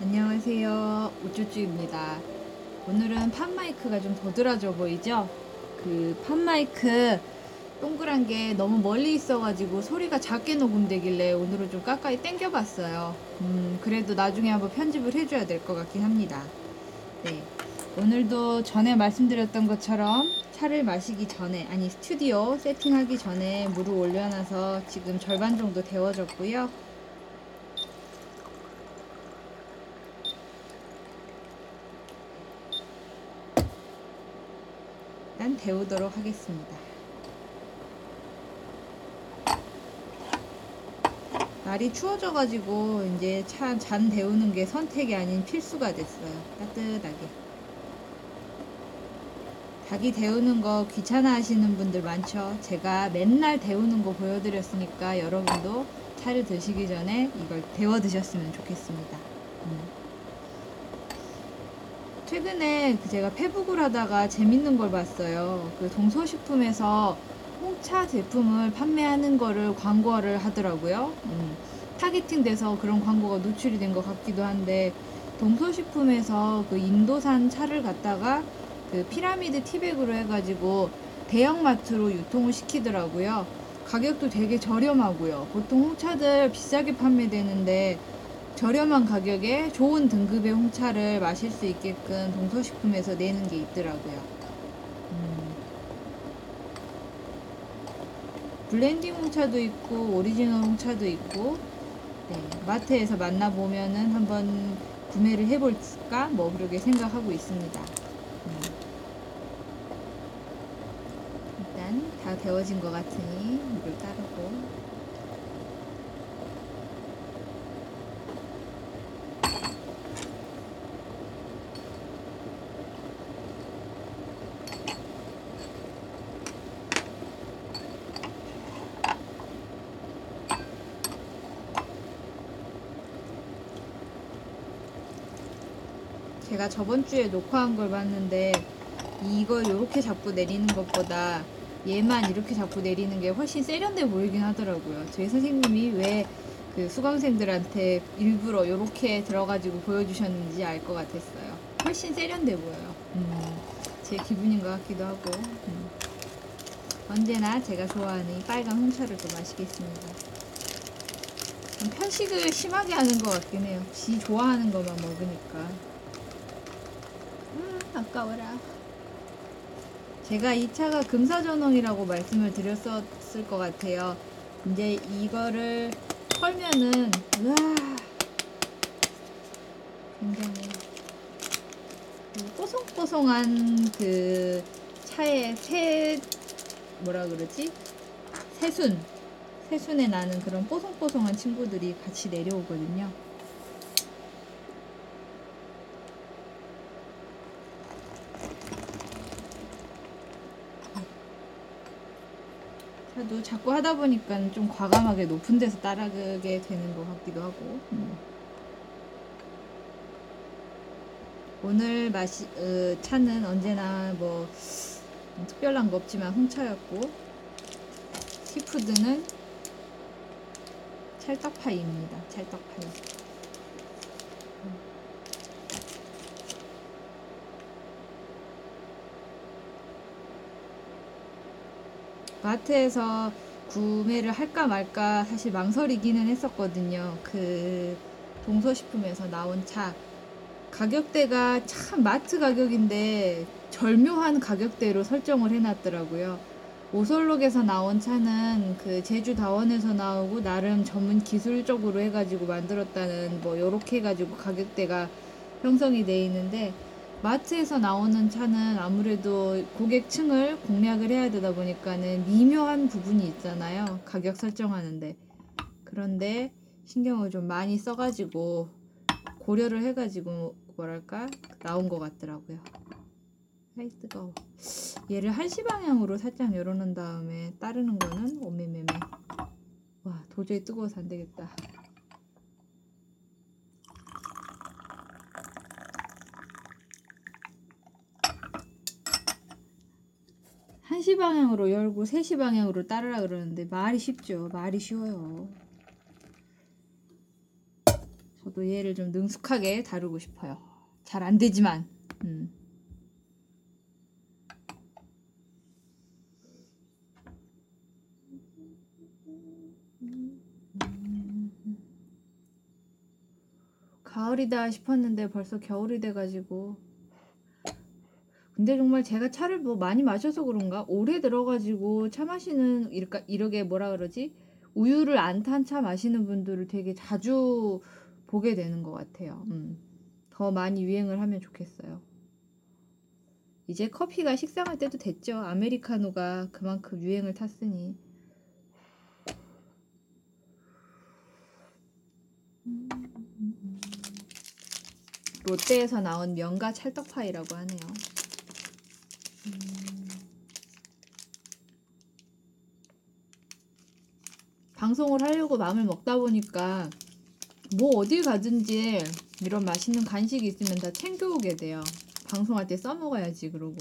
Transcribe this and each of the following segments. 안녕하세요, 우쭈쭈입니다. 오늘은 팟마이크가 좀 도드라져 보이죠? 그 팟마이크 동그란 게 너무 멀리 있어가지고 소리가 작게 녹음되길래 오늘은 좀 가까이 땡겨봤어요. 그래도 나중에 한번 편집을 해줘야 될 것 같긴 합니다. 네, 오늘도 전에 말씀드렸던 것처럼 차를 마시기 전에, 아니 스튜디오 세팅하기 전에 물을 올려놔서 지금 절반 정도 데워졌고요. 데우도록 하겠습니다. 날이 추워져가지고 이제 잔 데우는 게 선택이 아닌 필수가 됐어요. 따뜻하게. 닭이 데우는 거 귀찮아 하시는 분들 많죠. 제가 맨날 데우는 거 보여드렸으니까 여러분도 차를 드시기 전에 이걸 데워 드셨으면 좋겠습니다. 최근에 제가 페북을 하다가 재밌는 걸 봤어요. 그 동서식품에서 홍차 제품을 판매하는 거를 광고를 하더라고요. 타겟팅 돼서 그런 광고가 노출이 된 것 같기도 한데, 동서식품에서 그 인도산 차를 갖다가 그 피라미드 티백으로 해가지고 대형마트로 유통을 시키더라고요. 가격도 되게 저렴하고요. 보통 홍차들 비싸게 판매되는데 저렴한 가격에 좋은 등급의 홍차를 마실 수 있게끔 동서식품에서 내는 게 있더라고요. 블렌딩 홍차도 있고 오리지널 홍차도 있고, 네, 마트에서 만나보면은 한번 구매를 해볼까? 뭐 그렇게 생각하고 있습니다. 일단 다 데워진 것 같으니 물을 따르고, 제가 저번 주에 녹화한 걸 봤는데 이걸 이렇게 잡고 내리는 것보다 얘만 이렇게 잡고 내리는 게 훨씬 세련돼 보이긴 하더라고요. 저희 선생님이 왜 그 수강생들한테 일부러 이렇게 들어가지고 보여주셨는지 알 것 같았어요. 훨씬 세련돼 보여요. 제 기분인 것 같기도 하고. 언제나 제가 좋아하는 이 빨간 홍차를 또 마시겠습니다. 좀 편식을 심하게 하는 것 같긴 해요. 지 좋아하는 것만 먹으니까. 아까워라. 제가 이 차가 금사전홍이라고 말씀을 드렸었을 것 같아요. 이제 이거를 털면은, 우와, 굉장히 뽀송뽀송한 그 차의 새순에 나는 그런 뽀송뽀송한 친구들이 같이 내려오거든요. 또 자꾸 하다 보니까 좀 과감하게 높은 데서 따라가게 되는 것 같기도 하고. 오늘 차는 언제나 뭐 특별한 거 없지만 홍차였고, 시푸드는 찰떡파이입니다. 찰떡파이. 마트에서 구매를 할까 말까 사실 망설이기는 했었거든요. 그 동서식품에서 나온 차 가격대가 참 마트 가격인데 절묘한 가격대로 설정을 해놨더라고요. 오설록에서 나온 차는 그 제주 다원에서 나오고 나름 전문 기술적으로 해가지고 만들었다는, 뭐 요렇게 해가지고 가격대가 형성이 돼 있는데, 마트에서 나오는 차는 아무래도 고객층을 공략을 해야 되다 보니까는 미묘한 부분이 있잖아요, 가격 설정하는데. 그런데 신경을 좀 많이 써가지고 고려를 해가지고 뭐랄까 나온 것 같더라고요. 아이 뜨거워. 얘를 1시 방향으로 살짝 열어놓은 다음에 따르는 거는 오메메메. 와, 도저히 뜨거워서 안 되겠다. 방향으로 열고 3시 방향으로 따르라 그러는데 말이 쉽죠. 말이 쉬워요. 저 저도 얘를 좀 능숙하게 다루고 싶어요. 잘 안 되지만. 가을이다 싶었는데 벌써 겨울이 돼가지고. 근데 정말 제가 차를 뭐 많이 마셔서 그런가 오래 들어가지고 차 마시는 이렇게 뭐라 그러지 우유를 안 탄 차 마시는 분들을 되게 자주 보게 되는 것 같아요. 더 많이 유행을 하면 좋겠어요. 이제 커피가 식상할 때도 됐죠. 아메리카노가 그만큼 유행을 탔으니. 롯데에서 나온 명가 찰떡파이라고 하네요. 방송을 하려고 마음을 먹다 보니까 뭐 어딜 가든지 이런 맛있는 간식이 있으면 다 챙겨오게 돼요. 방송할 때 써먹어야지 그러고.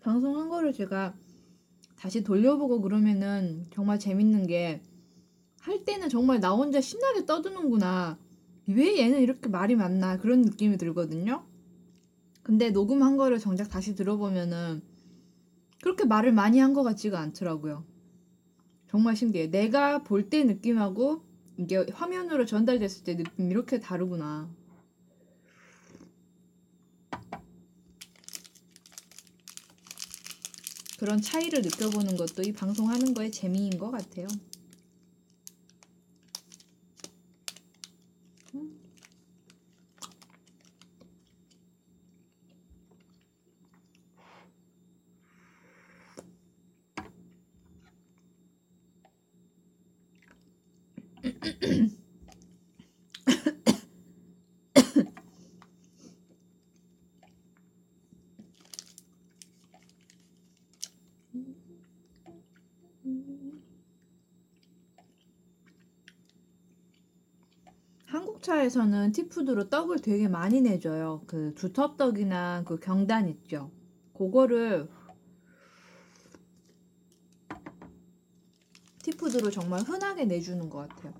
방송한 거를 제가 다시 돌려보고 그러면은 정말 재밌는 게 할 때는 정말 나 혼자 신나게 떠드는구나. 왜 얘는 이렇게 말이 많나 그런 느낌이 들거든요. 근데 녹음한 거를 정작 다시 들어보면은 그렇게 말을 많이 한 것 같지가 않더라고요. 정말 신기해. 내가 볼 때 느낌하고 이게 화면으로 전달됐을 때 느낌 이렇게 다르구나. 그런 차이를 느껴보는 것도 이 방송하는 거의 재미인 것 같아요. 차에서는 티푸드로 떡을 되게 많이 내줘요. 그 두텁떡이나 그 경단 있죠. 그거를 티푸드로 정말 흔하게 내주는 것 같아요.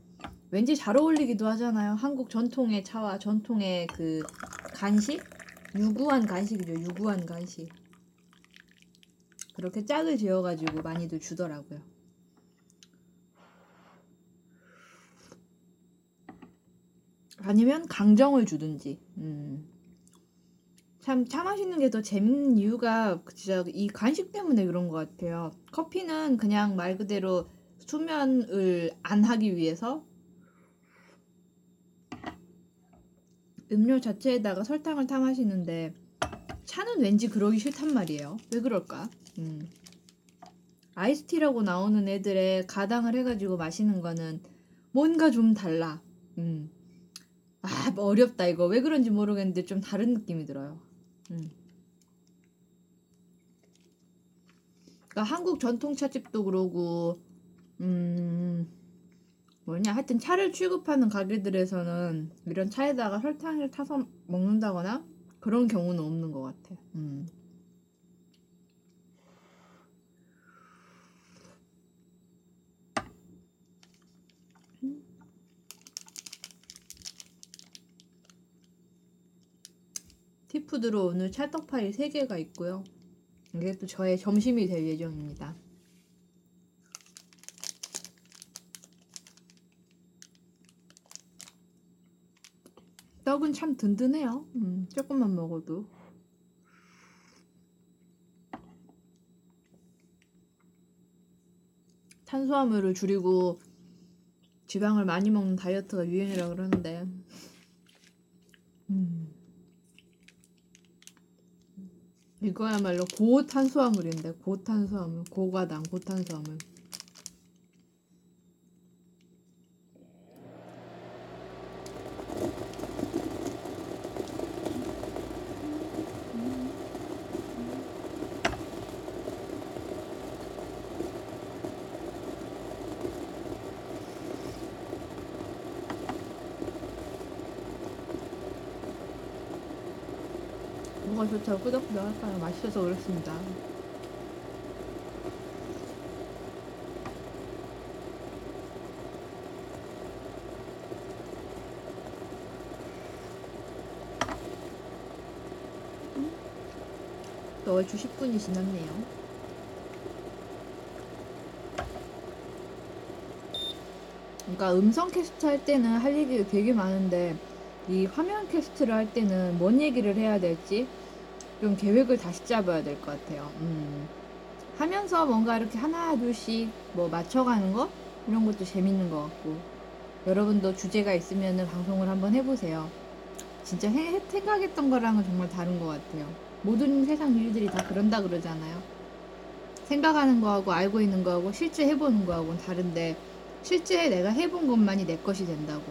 왠지 잘 어울리기도 하잖아요. 한국 전통의 차와 전통의 그 간식? 유구한 간식이죠. 유구한 간식. 그렇게 짝을 지어가지고 많이들 주더라고요. 아니면 강정을 주든지. 차 마시는 게 더 재밌는 이유가 진짜 이 간식 때문에 그런 것 같아요. 커피는 그냥 말 그대로 수면을 안 하기 위해서 음료 자체에다가 설탕을 타 마시는데 차는 왠지 그러기 싫단 말이에요. 왜 그럴까? 아이스티라고 나오는 애들의 가당을 해가지고 마시는 거는 뭔가 좀 달라. 아, 어렵다 이거. 왜 그런지 모르겠는데 좀 다른 느낌이 들어요. 그러니까 한국 전통 차집도 그러고 하여튼 차를 취급하는 가게들에서는 이런 차에다가 설탕을 타서 먹는다거나 그런 경우는 없는 것 같아요. 티푸드로 오늘 찰떡파이 3개가 있고요. 이게 또 저의 점심이 될 예정입니다. 떡은 참 든든해요. 조금만 먹어도. 탄수화물을 줄이고 지방을 많이 먹는 다이어트가 유행이라 그러는데 이거야말로 고탄수화물인데, 고탄수화물, 고과당, 고탄수화물. 것조차 끄덕끄덕할까요? 맛있어서 그렇습니다. 넣어주 10분이 지났네요. 그러니까 음성 캐스트 할 때는 할 얘기가 되게 많은데 이 화면 캐스트를 할 때는 뭔 얘기를 해야 될지 좀 계획을 다시 잡아야 될 것 같아요. 하면서 뭔가 이렇게 하나 둘씩 뭐 맞춰가는 거 이런 것도 재밌는 것 같고, 여러분도 주제가 있으면은 방송을 한번 해보세요. 진짜 생각했던 거랑은 정말 다른 것 같아요. 모든 세상 일들이 다 그런다 그러잖아요. 생각하는 거하고 알고 있는 거하고 실제 해보는 거하고는 다른데 실제 내가 해본 것만이 내 것이 된다고.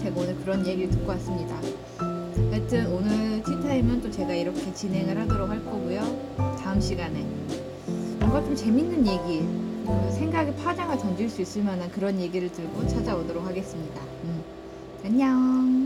제가 오늘 그런 얘기를 듣고 왔습니다. 하여튼 오늘 티타임은 또 제가 이렇게 진행을 하도록 할 거고요. 다음 시간에 뭔가 좀 재밌는 얘기, 생각에 파장을 던질 수 있을 만한 그런 얘기를 들고 찾아오도록 하겠습니다. 안녕.